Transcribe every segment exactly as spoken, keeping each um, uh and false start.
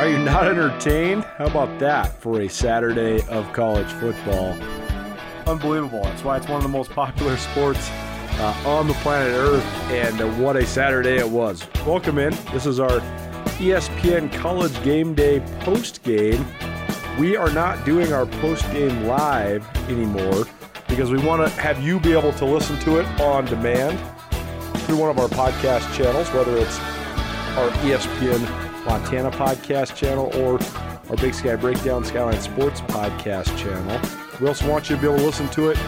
Are you not entertained? How about that for a Saturday of college football? Unbelievable. That's why it's one of the most popular sports uh, on the planet Earth, and uh, what a Saturday it was. Welcome in. This is our E S P N College Game Day post-game. We are not doing our post-game live anymore because we want to have you be able to listen to it on demand through one of our podcast channels, whether it's our E S P N Montana podcast channel or our Big Sky Breakdown Skyline Sports podcast channel. We also want you to be able to listen to it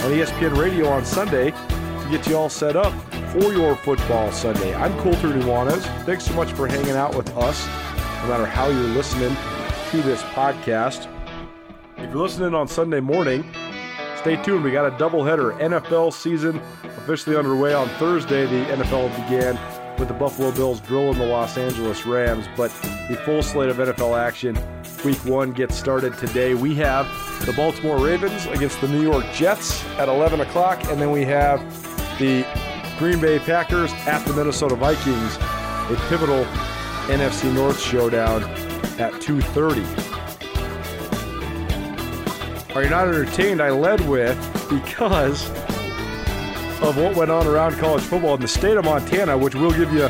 on E S P N Radio on Sunday to get you all set up for your football Sunday. I'm Colter Nuanez. Thanks so much for hanging out with us, no matter how you're listening to this podcast. If you're listening on Sunday morning, stay tuned. We got a doubleheader. N F L season officially underway on Thursday. The N F L began with the Buffalo Bills drilling the Los Angeles Rams, but the full slate of N F L action week one gets started today. We have the Baltimore Ravens against the New York Jets at eleven o'clock, and then we have the Green Bay Packers at the Minnesota Vikings, a pivotal N F C North showdown at two thirty. Are you not entertained? I led with, because of what went on around college football in the state of Montana, which we'll give you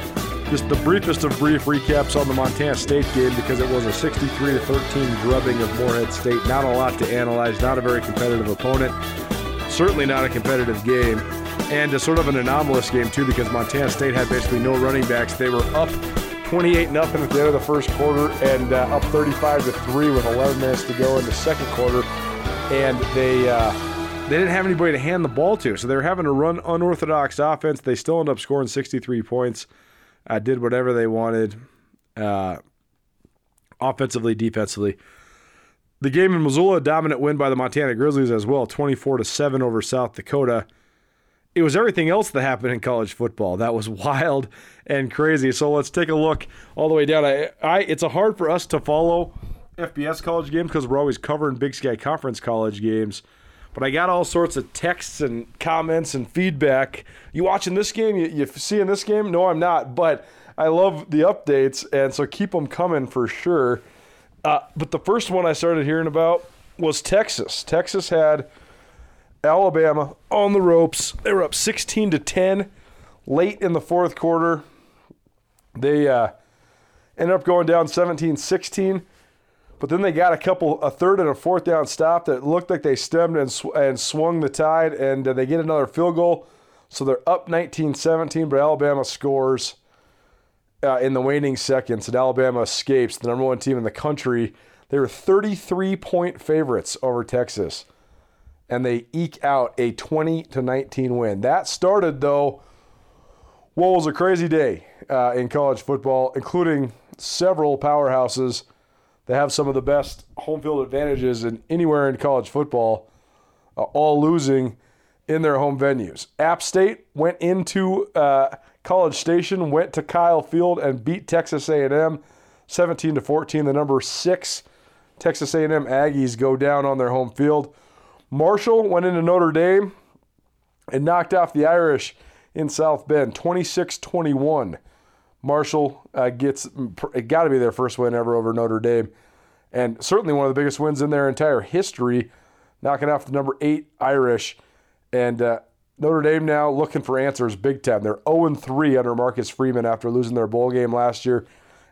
just the briefest of brief recaps on the Montana State game, because it was a sixty-three to thirteen drubbing of Morehead State. Not a lot to analyze, not a very competitive opponent, certainly not a competitive game, and just sort of an anomalous game too, because Montana State had basically no running backs. They were up twenty-eight nothing at the end of the first quarter and uh, up thirty-five to three with eleven minutes to go in the second quarter, and they... Uh, They didn't have anybody to hand the ball to, so they were having to run unorthodox offense. They still ended up scoring sixty-three points, uh, did whatever they wanted uh, offensively, defensively. The game in Missoula, a dominant win by the Montana Grizzlies as well, twenty-four to seven over South Dakota. It was everything else that happened in college football that was wild and crazy. So let's take a look all the way down. I, I, it's a hard for us to follow F B S college games because we're always covering Big Sky Conference college games. But I got all sorts of texts and comments and feedback. You watching this game? You, you seeing this game? No, I'm not. But I love the updates, and so keep them coming for sure. Uh, but the first one I started hearing about was Texas. Texas had Alabama on the ropes. They were up sixteen to ten late in the fourth quarter. They uh, ended up going down seventeen sixteen. But then they got a couple, a third and a fourth down stop that looked like they stemmed and sw- and swung the tide, and uh, they get another field goal. So they're up nineteen seventeen, but Alabama scores uh, in the waning seconds, and Alabama escapes, the number one team in the country. They were thirty-three point favorites over Texas, and they eke out a twenty to nineteen win. That started, though, what was a crazy day uh, in college football, including several powerhouses. They have some of the best home field advantages in anywhere in college football, uh, all losing in their home venues. App State went into uh, College Station, went to Kyle Field, and beat Texas A and M seventeen to fourteen. The number six Texas A and M Aggies go down on their home field. Marshall went into Notre Dame and knocked off the Irish in South Bend, twenty-six twenty-one. Marshall uh, gets it got to be their first win ever over Notre Dame, and certainly one of the biggest wins in their entire history, knocking off the number eight Irish. And uh, Notre Dame now looking for answers big time. They're oh and three under Marcus Freeman after losing their bowl game last year,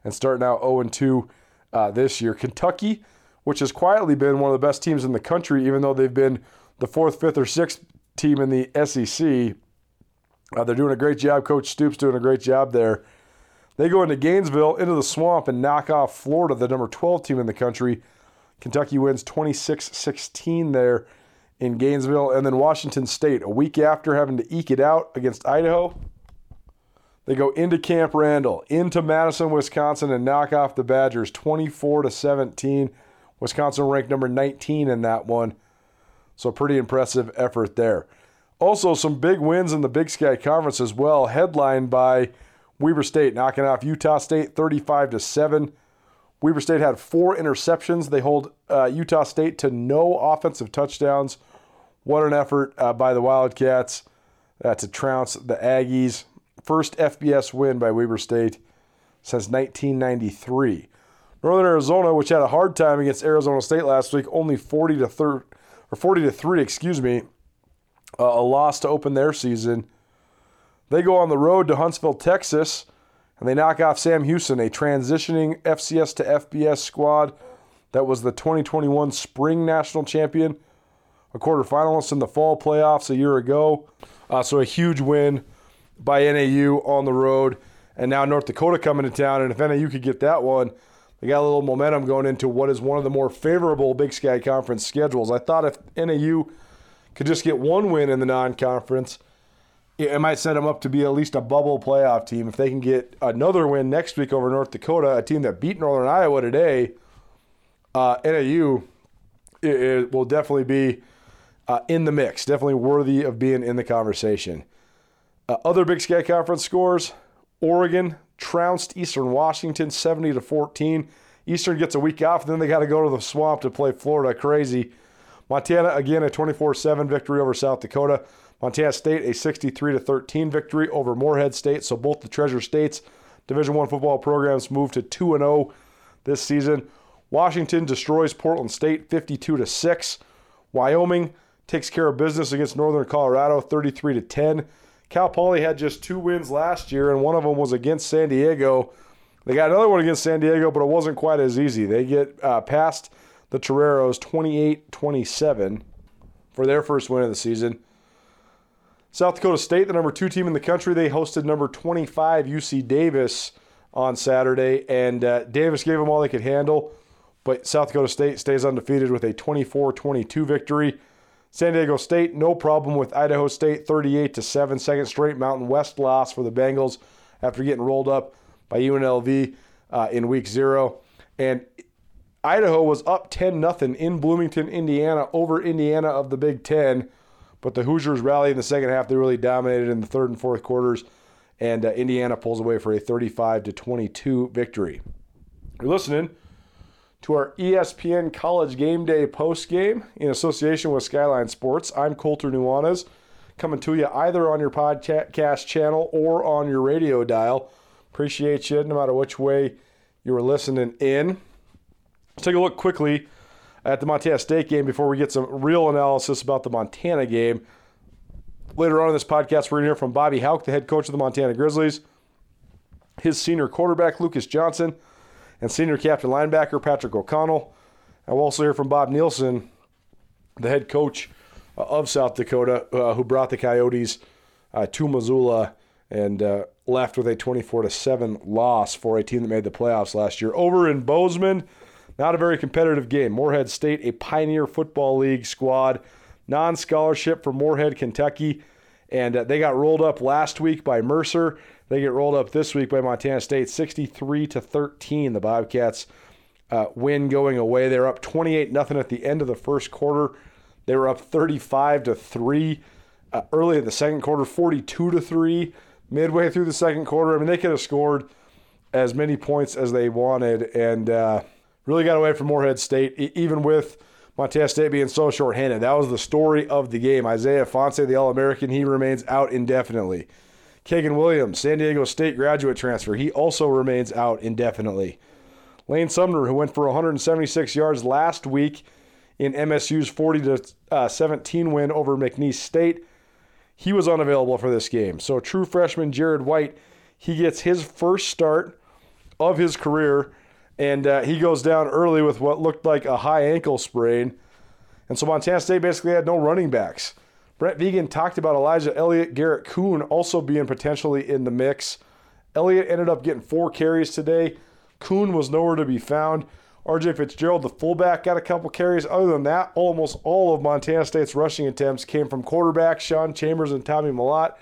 and starting out oh and two uh, this year. Kentucky, which has quietly been one of the best teams in the country, even though they've been the fourth, fifth, or sixth team in the S E C. Uh, they're doing a great job. Coach Stoops doing a great job there. They go into Gainesville, into the swamp, and knock off Florida, the number twelve team in the country. Kentucky wins twenty-six sixteen there in Gainesville. And then Washington State, a week after having to eke it out against Idaho, they go into Camp Randall, into Madison, Wisconsin, and knock off the Badgers twenty-four to seventeen. Wisconsin ranked number nineteen in that one. So pretty impressive effort there. Also, some big wins in the Big Sky Conference as well, headlined by Weber State knocking off Utah State thirty-five to seven. Weber State had four interceptions. They hold uh, Utah State to no offensive touchdowns. What an effort uh, by the Wildcats uh, to trounce the Aggies. First F B S win by Weber State since nineteen ninety-three. Northern Arizona, which had a hard time against Arizona State last week, only forty to three, or forty to three, excuse me, uh, a loss to open their season. They go on the road to Huntsville, Texas, and they knock off Sam Houston, a transitioning F C S to F B S squad that was the twenty twenty-one Spring National Champion, a quarterfinalist in the fall playoffs a year ago. Uh, so a huge win by N A U on the road. And now North Dakota coming to town, and if N A U could get that one, they got a little momentum going into what is one of the more favorable Big Sky Conference schedules. I thought if N A U could just get one win in the non-conference, it might set them up to be at least a bubble playoff team. If they can get another win next week over North Dakota, a team that beat Northern Iowa today, uh, N A U it, it will definitely be uh, in the mix, definitely worthy of being in the conversation. Uh, other Big Sky Conference scores, Oregon trounced Eastern Washington seventy to fourteen. Eastern gets a week off, and then they got to go to the swamp to play Florida. Crazy. Montana, again, a twenty-four seven victory over South Dakota. Montana State, a sixty-three to thirteen victory over Morehead State. So both the Treasure States Division One football programs move to two and oh this season. Washington destroys Portland State fifty-two to six. Wyoming takes care of business against Northern Colorado thirty-three to ten. Cal Poly had just two wins last year, and one of them was against San Diego. They got another one against San Diego, but it wasn't quite as easy. They get uh, past the Toreros twenty-eight twenty-seven for their first win of the season. South Dakota State, the number two team in the country, they hosted number twenty-five U C Davis on Saturday, and uh, Davis gave them all they could handle, but South Dakota State stays undefeated with a twenty-four twenty-two victory. San Diego State, no problem with Idaho State, thirty-eight to seven, second straight Mountain West loss for the Bengals after getting rolled up by U N L V uh, in week zero. And Idaho was up ten nothing in Bloomington, Indiana, over Indiana of the Big Ten, but the Hoosiers rallied in the second half. They really dominated in the third and fourth quarters, and uh, Indiana pulls away for a thirty-five to twenty-two victory. You're listening to our E S P N College Game Day postgame in association with Skyline Sports. I'm Colter Nuanez, coming to you either on your podcast channel or on your radio dial. Appreciate you no matter which way you were listening in. Let's take a look quickly at the Montana State game before we get some real analysis about the Montana game. Later on in this podcast, we're going to hear from Bobby Hauck, the head coach of the Montana Grizzlies, his senior quarterback, Lucas Johnson, and senior captain linebacker, Patrick O'Connell. And we'll also hear from Bob Nielsen, the head coach of South Dakota, uh, who brought the Coyotes uh, to Missoula and uh, left with a twenty-four to seven loss for a team that made the playoffs last year. Over in Bozeman, not a very competitive game. Morehead State, a Pioneer Football League squad, non-scholarship from Morehead, Kentucky. And uh, they got rolled up last week by Mercer. They get rolled up this week by Montana State, sixty-three to thirteen. The Bobcats uh, win going away. They're up twenty-eight nothing at the end of the first quarter. They were up thirty-five to three uh, early in the second quarter, forty-two to three midway through the second quarter. I mean, they could have scored as many points as they wanted, and uh, really got away from Morehead State, e- even with Montana State being so shorthanded. That was the story of the game. Isaiah Fonse, the All-American, he remains out indefinitely. Kagan Williams, San Diego State graduate transfer, he also remains out indefinitely. Lane Sumner, who went for one hundred seventy-six yards last week in M S U's forty to seventeen win over McNeese State, he was unavailable for this game. So true freshman Jared White, he gets his first start of his career, and uh, he goes down early with what looked like a high ankle sprain. And so Montana State basically had no running backs. Brent Vegan talked about Elijah Elliott, Garrett Kuhn also being potentially in the mix. Elliott ended up getting four carries today. Kuhn was nowhere to be found. R J Fitzgerald, the fullback, got a couple carries. Other than that, almost all of Montana State's rushing attempts came from quarterbacks Sean Chambers and Tommy Millott,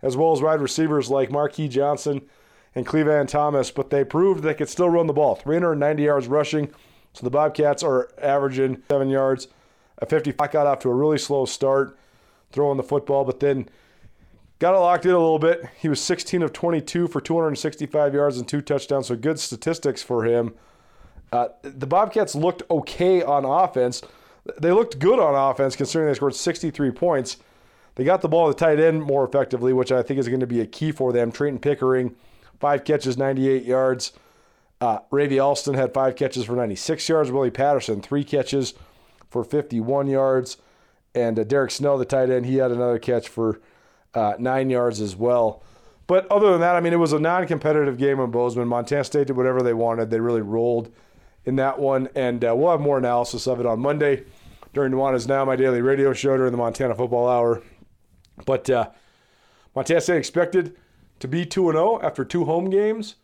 as well as wide receivers like Marquis Johnson and Cleveland Thomas, but they proved they could still run the ball. three hundred ninety yards rushing, so the Bobcats are averaging seven yards. A fifty-five got off to a really slow start throwing the football, but then got it locked in a little bit. He was sixteen of twenty-two for two hundred sixty-five yards and two touchdowns, so good statistics for him. Uh, the Bobcats looked okay on offense. They looked good on offense considering they scored sixty-three points. They got the ball to the tight end more effectively, which I think is going to be a key for them. Trenton Pickering, five catches, ninety-eight yards. Uh, Ravy Alston had five catches for ninety-six yards. Willie Patterson, three catches for fifty-one yards. And uh, Derek Snell, the tight end, he had another catch for uh, nine yards as well. But other than that, I mean, it was a non-competitive game in Bozeman. Montana State did whatever they wanted. They really rolled in that one. And uh, we'll have more analysis of it on Monday during Nuanez Now, my daily radio show during the Montana Football Hour. But uh, Montana State expected to be two and oh after two home games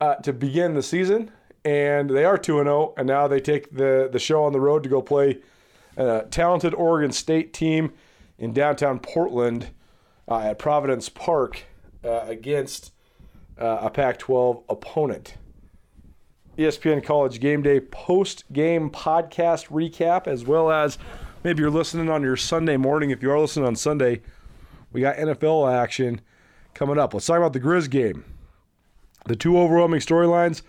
uh, to begin the season. And they are two and oh, and now they take the, the show on the road to go play a talented Oregon State team in downtown Portland uh, at Providence Park. Uh, against uh, a Pac twelve opponent. E S P N College Game Day post-game podcast recap, as well as maybe you're listening on your Sunday morning. If you are listening on Sunday, we got N F L action coming up. Let's talk about the Griz game. The two overwhelming storylines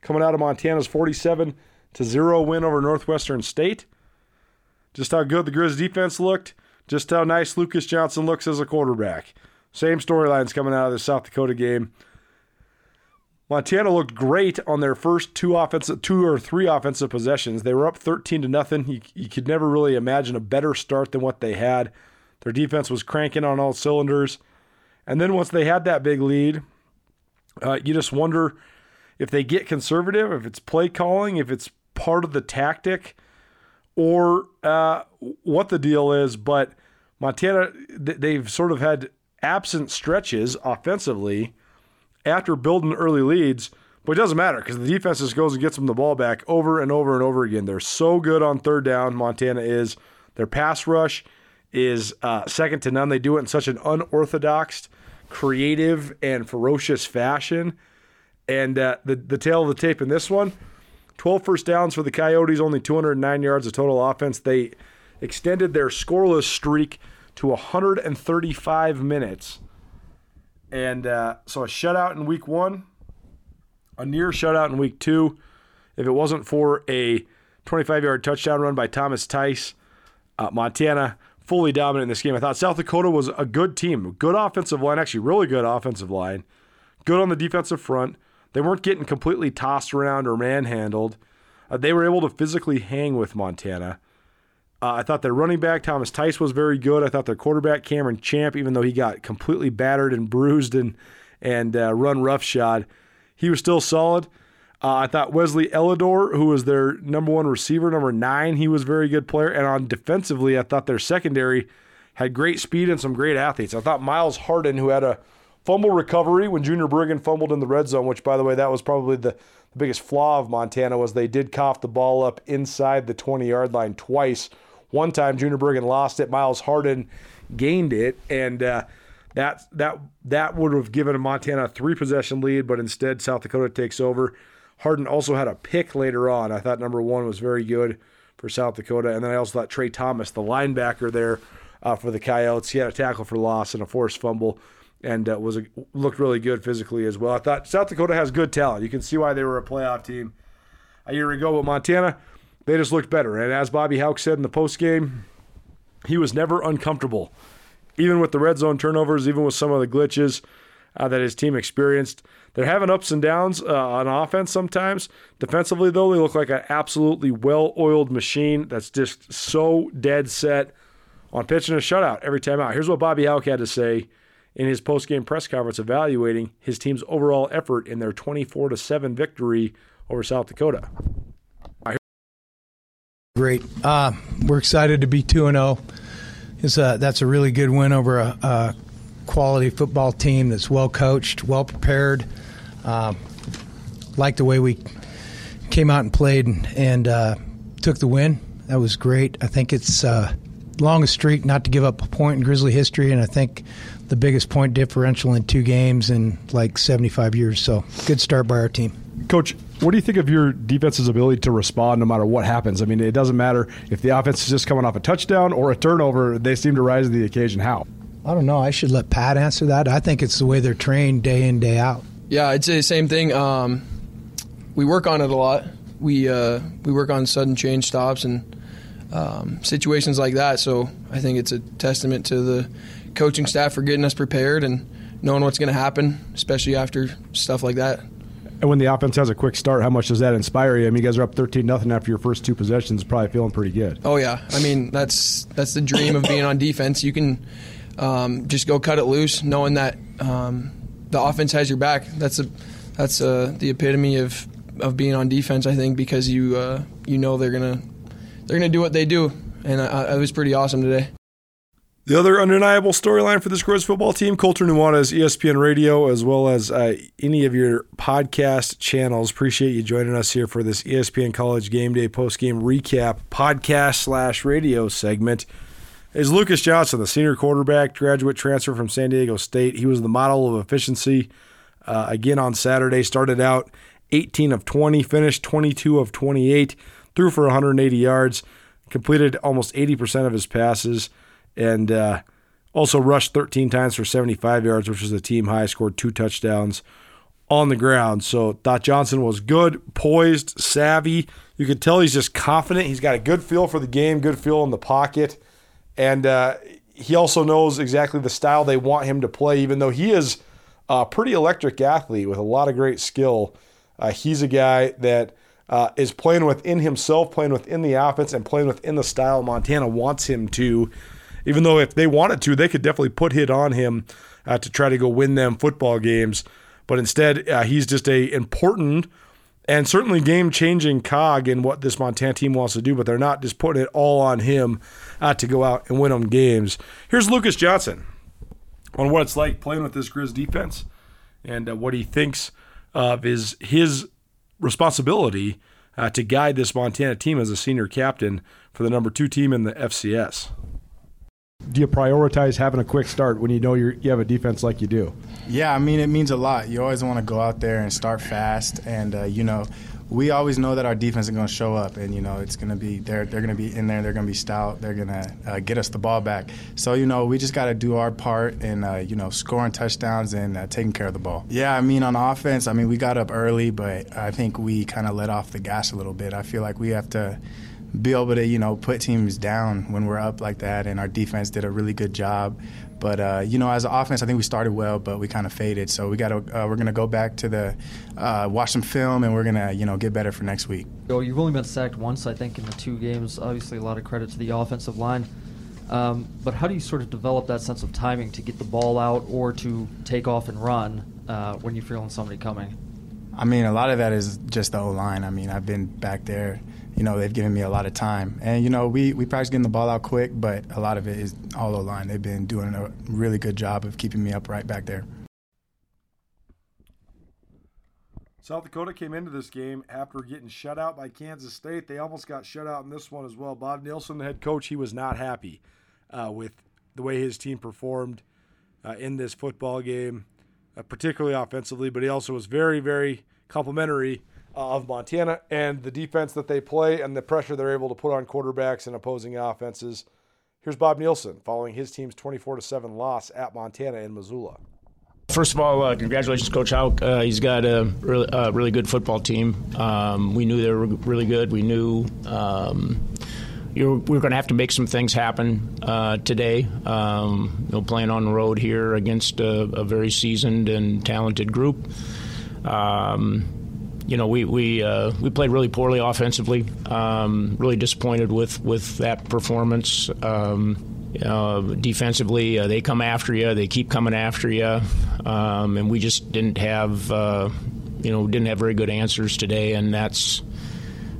coming out of Montana's forty-seven to zero win over Northwestern State. Just how good the Griz defense looked. Just how nice Lucas Johnson looks as a quarterback. Same storylines coming out of the South Dakota game. Montana looked great on their first two offensive, two or three offensive possessions. They were up thirteen to nothing. You, you could never really imagine a better start than what they had. Their defense was cranking on all cylinders. And then once they had that big lead, uh, you just wonder if they get conservative, if it's play calling, if it's part of the tactic, or uh, what the deal is. But Montana, they've sort of had absent stretches offensively after building early leads, but it doesn't matter because the defense just goes and gets them the ball back over and over and over again. They're so good on third down, Montana is. Their pass rush is uh, second to none. They do it in such an unorthodox, creative, and ferocious fashion. And uh, the, the tail of the tape in this one, twelve first downs for the Coyotes, only two hundred nine yards of total offense. They extended their scoreless streak to one hundred thirty-five minutes. And uh, so a shutout in week one, a near shutout in week two. If it wasn't for a twenty-five-yard touchdown run by Thomas Tice, uh, Montana fully dominant in this game. I thought South Dakota was a good team, good offensive line, actually really good offensive line, good on the defensive front. They weren't getting completely tossed around or manhandled. Uh, they were able to physically hang with Montana. Uh, I thought their running back, Thomas Tice, was very good. I thought their quarterback, Cameron Champ, even though he got completely battered and bruised and, and uh, run roughshod, he was still solid. Uh, I thought Wesley Elidor, who was their number one receiver, number nine, he was a very good player. And on defensively, I thought their secondary had great speed and some great athletes. I thought Miles Harden, who had a fumble recovery when Junior Brigham fumbled in the red zone, which, by the way, that was probably the biggest flaw of Montana, was they did cough the ball up inside the twenty-yard line twice. One time, Junior Bergen lost it. Miles Harden gained it, and uh, that that that would have given Montana a three-possession lead, but instead South Dakota takes over. Harden also had a pick later on. I thought number one was very good for South Dakota, and then I also thought Trey Thomas, the linebacker there uh, for the Coyotes, he had a tackle for loss and a forced fumble, and uh, was a, looked really good physically as well. I thought South Dakota has good talent. You can see why they were a playoff team a year ago, but Montana, they just looked better. And as Bobby Hauck said in the postgame, he was never uncomfortable, even with the red zone turnovers, even with some of the glitches uh, that his team experienced. They're having ups and downs uh, on offense sometimes. Defensively, though, they look like an absolutely well-oiled machine that's just so dead set on pitching a shutout every time out. Here's what Bobby Hauck had to say in his postgame press conference evaluating his team's overall effort in their twenty-four to seven victory over South Dakota. Great. Uh, we're excited to be two and oh. It's a, that's a really good win over a, a quality football team that's well-coached, well-prepared. Uh, liked the way we came out and played and, and uh, took the win. That was great. I think it's uh, longest streak not to give up a point in Grizzly history, and I think the biggest point differential in two games in like seventy-five years. So good start by our team. Coach, what do you think of your defense's ability to respond no matter what happens? I mean, it doesn't matter if the offense is just coming off a touchdown or a turnover. They seem to rise to the occasion. How? I don't know. I should let Pat answer that. I think it's the way they're trained day in, day out. Yeah, I'd say the same thing. Um, we work on it a lot. We uh, we work on sudden change stops and um, situations like that. So I think it's a testament to the coaching staff for getting us prepared and knowing what's going to happen, especially after stuff like that. And when the offense has a quick start, how much does that inspire you? I mean, you guys are up thirteen nothing after your first two possessions, probably feeling pretty good. Oh, yeah. I mean, that's that's the dream of being on defense. You can um, just go cut it loose knowing that um, the offense has your back. That's a, that's a, the epitome of, of being on defense, I think, because you uh, you know they're going to they're gonna do what they do. And I, I was pretty awesome today. The other undeniable storyline for this Griz football team, Colter Nuanez, E S P N Radio, as well as uh, any of your podcast channels. Appreciate you joining us here for this E S P N College Game Day postgame recap podcast slash radio segment. Is Lucas Johnson, the senior quarterback, graduate transfer from San Diego State. He was the model of efficiency uh, again on Saturday. Started out eighteen of twenty, finished twenty-two of twenty-eight, threw for one hundred eighty yards, completed almost eighty percent of his passes. And uh, also rushed thirteen times for seventy-five yards, which was the team high, scored two touchdowns on the ground. So thought Johnson was good, poised, savvy. You could tell he's just confident. He's got a good feel for the game, good feel in the pocket. And uh, he also knows exactly the style they want him to play, even though he is a pretty electric athlete with a lot of great skill. Uh, he's a guy that uh, is playing within himself, playing within the offense, and playing within the style Montana wants him to. Even though if they wanted to, they could definitely put hit on him uh, to try to go win them football games. But instead, uh, he's just a important and certainly game-changing cog in what this Montana team wants to do, but they're not just putting it all on him uh, to go out and win them games. Here's Lucas Johnson on what it's like playing with this Griz defense and uh, what he thinks of is his responsibility uh, to guide this Montana team as a senior captain for the number two team in the F C S. Do you prioritize having a quick start when you know you're, you have a defense like you do? Yeah, I mean, it means a lot. You always want to go out there and start fast. And, uh, you know, we always know that our defense is going to show up. And, you know, it's going to be they're, they're going to be in there. They're going to be stout. They're going to uh, get us the ball back. So, you know, we just got to do our part in, uh, you know, scoring touchdowns and uh, taking care of the ball. Yeah, I mean, on offense, I mean, we got up early, but I think we kind of let off the gas a little bit. I feel like we have to be able to, you know, put teams down when we're up like that, and our defense did a really good job. But, uh, you know, as an offense, I think we started well, but we kind of faded. So we got to, uh, we're going to go back to the, uh, watch some film, and we're going to, you know, get better for next week. So you've only been sacked once, I think, in the two games. Obviously, a lot of credit to the offensive line. Um, but how do you sort of develop that sense of timing to get the ball out or to take off and run uh, when you're feeling somebody coming? I mean, a lot of that is just the O-line. I mean, I've been back there. You know, they've given me a lot of time. And, you know, we, we practice getting the ball out quick, but a lot of it is all O-line. They've been doing a really good job of keeping me upright back there. South Dakota came into this game after getting shut out by Kansas State. They almost got shut out in this one as well. Bob Nielsen, the head coach, he was not happy uh, with the way his team performed uh, in this football game, uh, particularly offensively, but he also was very, very complimentary of Montana and the defense that they play and the pressure they're able to put on quarterbacks and opposing offenses. Here's Bob Nielsen following his team's twenty-four to seven loss at Montana in Missoula. First of all, uh, congratulations, Coach Hauck. Uh, he's got a really, uh, really good football team. Um, we knew they were really good. We knew um, you were, we were going to have to make some things happen uh, today. Um, you know, playing on the road here against a, a very seasoned and talented group. Um, You know, we we uh, we played really poorly offensively. Um, really disappointed with with that performance. Um, uh, defensively, uh, they come after you. They keep coming after you, um, and we just didn't have uh, you know didn't have very good answers today. And that's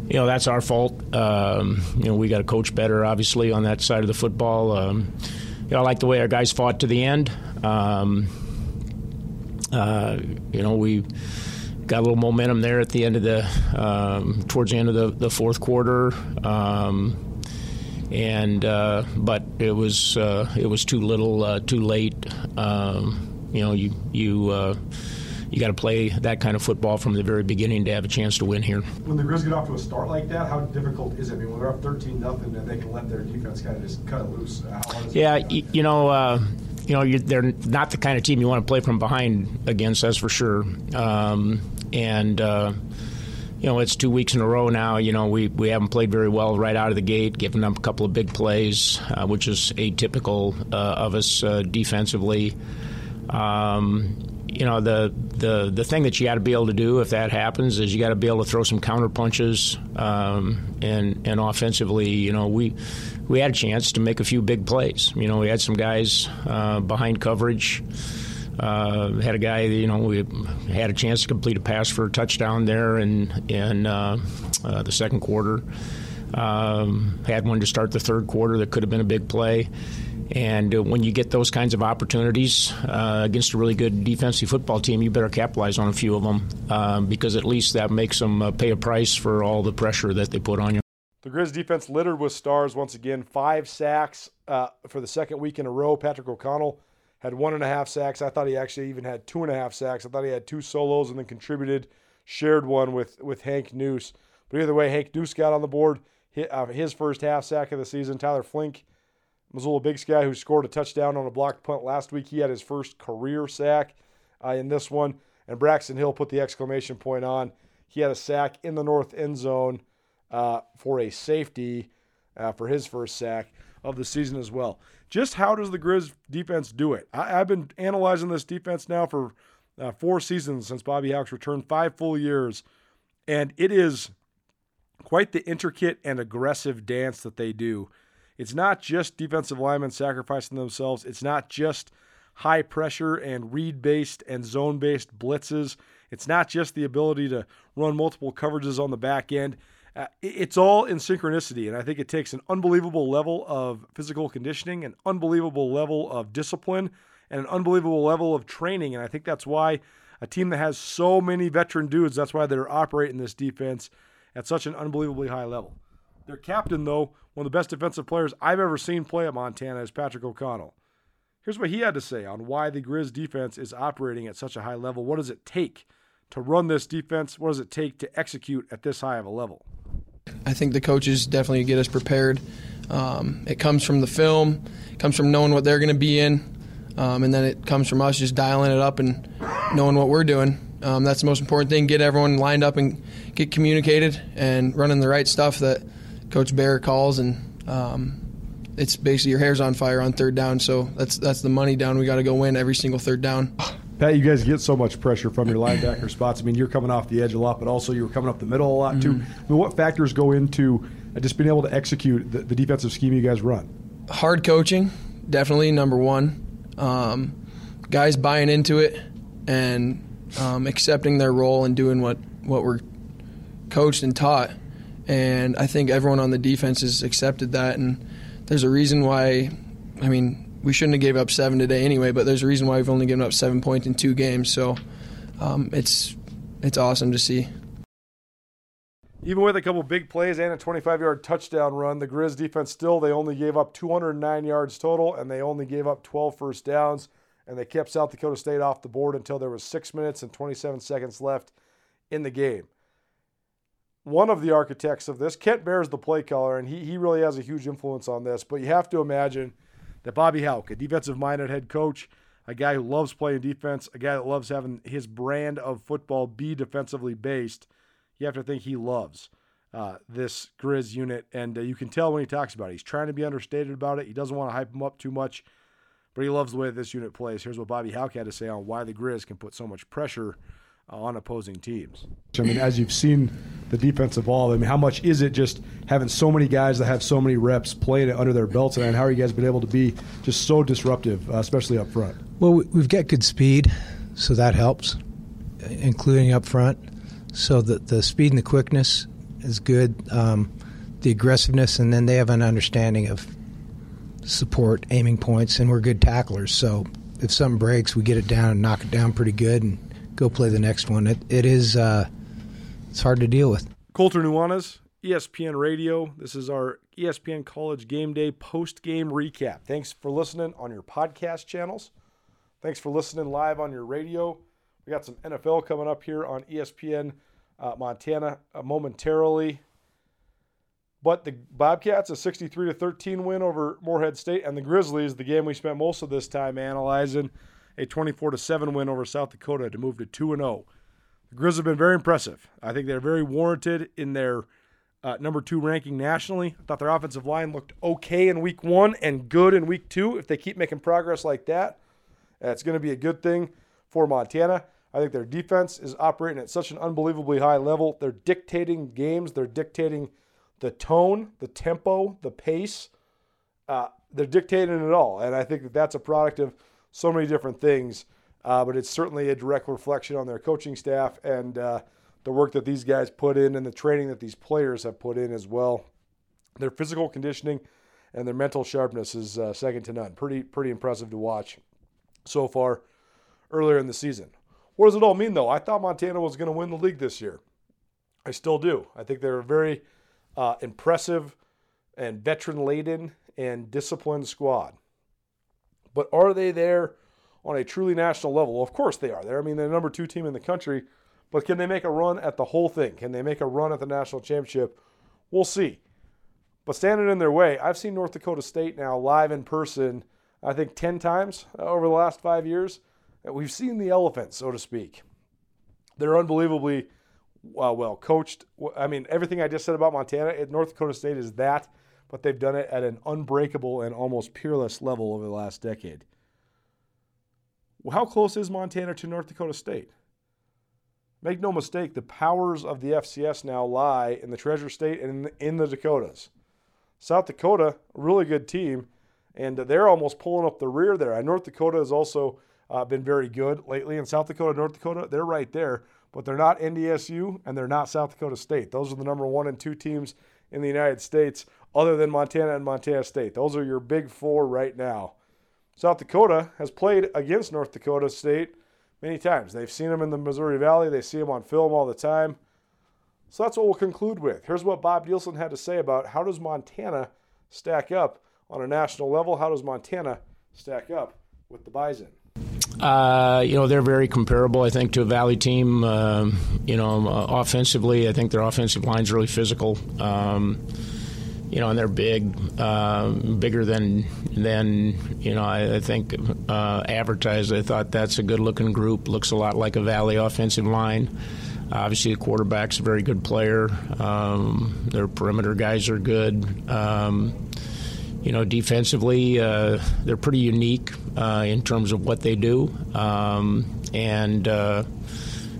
you know that's our fault. Um, you know, we got to coach better, obviously, on that side of the football. Um, you know, I like the way our guys fought to the end. Um, uh, you know, we. Got a little momentum there at the end of the, um, towards the end of the, the fourth quarter, um, and uh, but it was uh, it was too little, uh, too late. Um, you know, you you uh, you got to play that kind of football from the very beginning to have a chance to win here. When the Grizz get off to a start like that, how difficult is it? I mean, when they're up thirteen nothing, and they can let their defense kind of just cut it loose. Yeah, y- you know. Uh, You know, you, they're not the kind of team you want to play from behind against, that's for sure. Um, and, uh, you know, it's two weeks in a row now. You know, we, we haven't played very well right out of the gate, giving up a couple of big plays, uh, which is atypical uh, of us uh, defensively. Um, you know, the the the thing that you got to be able to do if that happens is you got to be able to throw some counter punches, um, and and offensively, you know, we we had a chance to make a few big plays. You know, we had some guys uh, behind coverage. Uh, had a guy, you know, we had a chance to complete a pass for a touchdown there in in uh, uh, the second quarter. Um, had one to start the third quarter that could have been a big play. And uh, when you get those kinds of opportunities uh, against a really good defensive football team, you better capitalize on a few of them uh, because at least that makes them uh, pay a price for all the pressure that they put on you. The Grizz defense littered with stars once again. Five sacks uh, for the second week in a row. Patrick O'Connell had one and a half sacks. I thought he actually even had two and a half sacks. I thought he had two solos and then contributed, shared one with, with Hank Noose. But either way, Hank Noose got on the board, his first half sack of the season. Tyler Flink, Missoula Big Sky, who scored a touchdown on a blocked punt last week, he had his first career sack uh, in this one. And Braxton Hill put the exclamation point on. He had a sack in the north end zone uh, for a safety uh, for his first sack of the season as well. Just how does the Grizz defense do it? I, I've been analyzing this defense now for uh, four seasons since Bobby Hauck's return, five full years, and it is quite the intricate and aggressive dance that they do. It's not just defensive linemen sacrificing themselves. It's not just high pressure and read-based and zone-based blitzes. It's not just the ability to run multiple coverages on the back end. Uh, it's all in synchronicity, and I think it takes an unbelievable level of physical conditioning, an unbelievable level of discipline, and an unbelievable level of training. And I think that's why a team that has so many veteran dudes, that's why they're operating this defense at such an unbelievably high level. Their captain, though, one of the best defensive players I've ever seen play at Montana, is Patrick O'Connell. Here's what he had to say on why the Grizz defense is operating at such a high level. What does it take to run this defense? What does it take to execute at this high of a level? I think the coaches definitely get us prepared. Um, it comes from the film. It comes from knowing what they're going to be in. Um, and then it comes from us just dialing it up and knowing what we're doing. Um, that's the most important thing, get everyone lined up and get communicated and running the right stuff that Coach Baer calls, and um, it's basically your hair's on fire on third down, so that's that's the money down. We got to go win every single third down. Pat, you guys get so much pressure from your linebacker spots. I mean, you're coming off the edge a lot, but also you were coming up the middle a lot mm-hmm. too. I mean, what factors go into just being able to execute the, the defensive scheme you guys run? Hard coaching, definitely, number one. Um, guys buying into it and um, accepting their role and doing what, what we're coached and taught. And I think everyone on the defense has accepted that. And there's a reason why, I mean, we shouldn't have gave up seven today anyway, but there's a reason why we've only given up seven points in two games. So um, it's it's awesome to see. Even with a couple big plays and a twenty-five-yard touchdown run, the Grizz defense still, they only gave up two hundred nine yards total, and they only gave up twelve first downs. And they kept South Dakota State off the board until there was six minutes and twenty-seven seconds left in the game. One of the architects of this, Kent Baer, is the play caller, and he he really has a huge influence on this. But you have to imagine that Bobby Hauck, a defensive-minded head coach, a guy who loves playing defense, a guy that loves having his brand of football be defensively based, you have to think he loves uh, this Grizz unit. And uh, you can tell when he talks about it. He's trying to be understated about it. He doesn't want to hype him up too much, but he loves the way that this unit plays. Here's what Bobby Hauck had to say on why the Grizz can put so much pressure on opposing teams. I mean, as you've seen the defense evolve, I mean, how much is it just having so many guys that have so many reps playing it under their belts, and how are you guys been able to be just so disruptive, uh, especially up front? Well, we've got good speed, so that helps, including up front. So the, the speed and the quickness is good, um, the aggressiveness, and then they have an understanding of support, aiming points, and we're good tacklers. So if something breaks, we get it down and knock it down pretty good and go play the next one. It it is uh, it's hard to deal with. Colter Nuanez, E S P N Radio. This is our E S P N College Game Day post game recap. Thanks for listening on your podcast channels. Thanks for listening live on your radio. We got some N F L coming up here on E S P N uh, Montana uh, momentarily. But the Bobcats, a sixty-three to thirteen win over Morehead State, and the Grizzlies, the game we spent most of this time analyzing, a twenty-four to seven win over South Dakota to move to two and oh. The Grizz have been very impressive. I think they're very warranted in their uh, number two ranking nationally. I thought their offensive line looked okay in week one and good in week two if they keep making progress like that. And it's going to be a good thing for Montana. I think their defense is operating at such an unbelievably high level. They're dictating games. They're dictating the tone, the tempo, the pace. Uh, they're dictating it all. And I think that that's a product of so many different things. Uh, but it's certainly a direct reflection on their coaching staff and uh, the work that these guys put in and the training that these players have put in as well. Their physical conditioning and their mental sharpness is uh, second to none. Pretty, pretty impressive to watch so far earlier in the season. What does it all mean, though? I thought Montana was going to win the league this year. I still do. I think they're a very uh, impressive and veteran-laden and disciplined squad. But are they there on a truly national level? Well, of course they are there. I mean, they're the number two team in the country. But can they make a run at the whole thing? Can they make a run at the national championship? We'll see. But standing in their way, I've seen North Dakota State now live in person, I think ten times over the last five years. We've seen the elephant, so to speak. They're unbelievably uh, well coached. I mean, everything I just said about Montana at North Dakota State is that, but they've done it at an unbreakable and almost peerless level over the last decade. Well, how close is Montana to North Dakota State? Make no mistake, the powers of the F C S now lie in the Treasure State and in the, in the Dakotas. South Dakota, a really good team, and they're almost pulling up the rear there. And North Dakota has also Uh, been very good lately. In South Dakota, North Dakota, they're right there, but they're not N D S U and they're not South Dakota State. Those are the number one and two teams in the United States other than Montana and Montana State. Those are your big four right now. South Dakota has played against North Dakota State many times. They've seen them in the Missouri Valley. They see them on film all the time. So that's what we'll conclude with. Here's what Bob Nielsen had to say about how does Montana stack up on a national level? How does Montana stack up with the Bison? Uh, you know, they're very comparable, I think, to a Valley team. Uh, you know, uh, offensively, I think their offensive line's really physical. Um, you know, and they're big, uh, bigger than, than you know, I, I think uh, advertised. I thought that's a good-looking group. Looks a lot like a Valley offensive line. Obviously, the quarterback's a very good player. Um, their perimeter guys are good. Um You know, defensively, uh, they're pretty unique uh, in terms of what they do, um, and uh,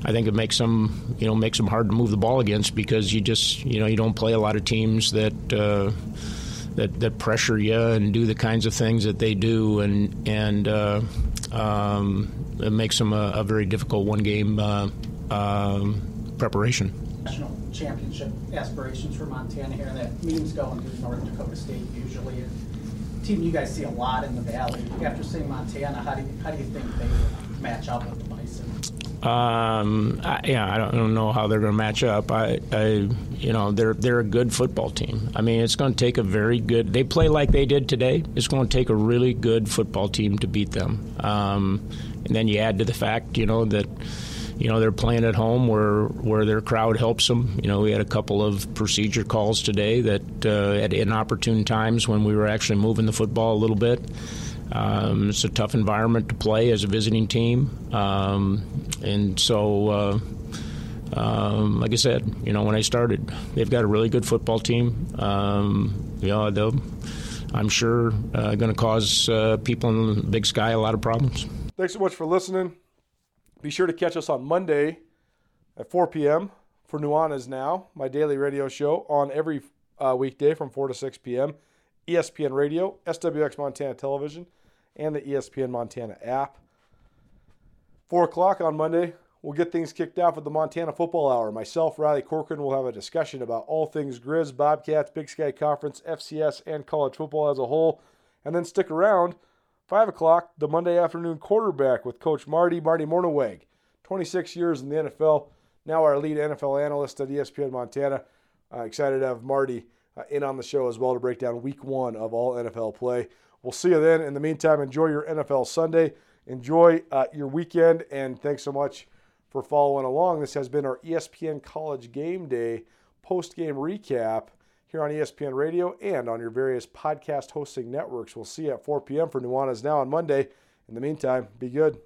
I think it makes them, you know, makes them hard to move the ball against because you just, you know, you don't play a lot of teams that uh, that that pressure you and do the kinds of things that they do, and and uh, um, it makes them a, a very difficult one-game uh, uh, preparation. National championship aspirations for Montana here, and that means going to North Dakota State usually. A team you guys see a lot in the Valley. After seeing Montana, how do you, how do you think they match up with the Bison? Um, I, yeah, I don't, I don't know how they're going to match up. I, I, you know, they're they're a good football team. I mean, it's going to take a very good. They play like they did today. It's going to take a really good football team to beat them. Um, and then you add to the fact, you know, that. You know, they're playing at home where where their crowd helps them. You know, we had a couple of procedure calls today that uh, at inopportune times when we were actually moving the football a little bit. Um, it's a tough environment to play as a visiting team. Um, and so, uh, um, like I said, you know, when I started, they've got a really good football team. Um, you know, they'll, I'm sure uh, going to cause uh, people in the Big Sky a lot of problems. Thanks so much for listening. Be sure to catch us on Monday at four p.m. for Nuanez Now, my daily radio show on every uh, weekday from four to six p.m. E S P N Radio, S W X Montana Television, and the E S P N Montana app. four o'clock on Monday, we'll get things kicked off with the Montana Football Hour. Myself, Riley Corcoran, will have a discussion about all things Griz, Bobcats, Big Sky Conference, F C S, and college football as a whole. And then stick around. five o'clock, the Monday afternoon quarterback with Coach Marty, Marty Mornhinweg. twenty-six years in the N F L, now our lead N F L analyst at E S P N Montana. Uh, excited to have Marty uh, in on the show as well to break down week one of all N F L play. We'll see you then. In the meantime, enjoy your N F L Sunday. Enjoy uh, your weekend, and thanks so much for following along. This has been our E S P N College Game Day post-game recap here on E S P N Radio and on your various podcast hosting networks. We'll see you at four p.m. for Nuanez Now on Monday. In the meantime, be good.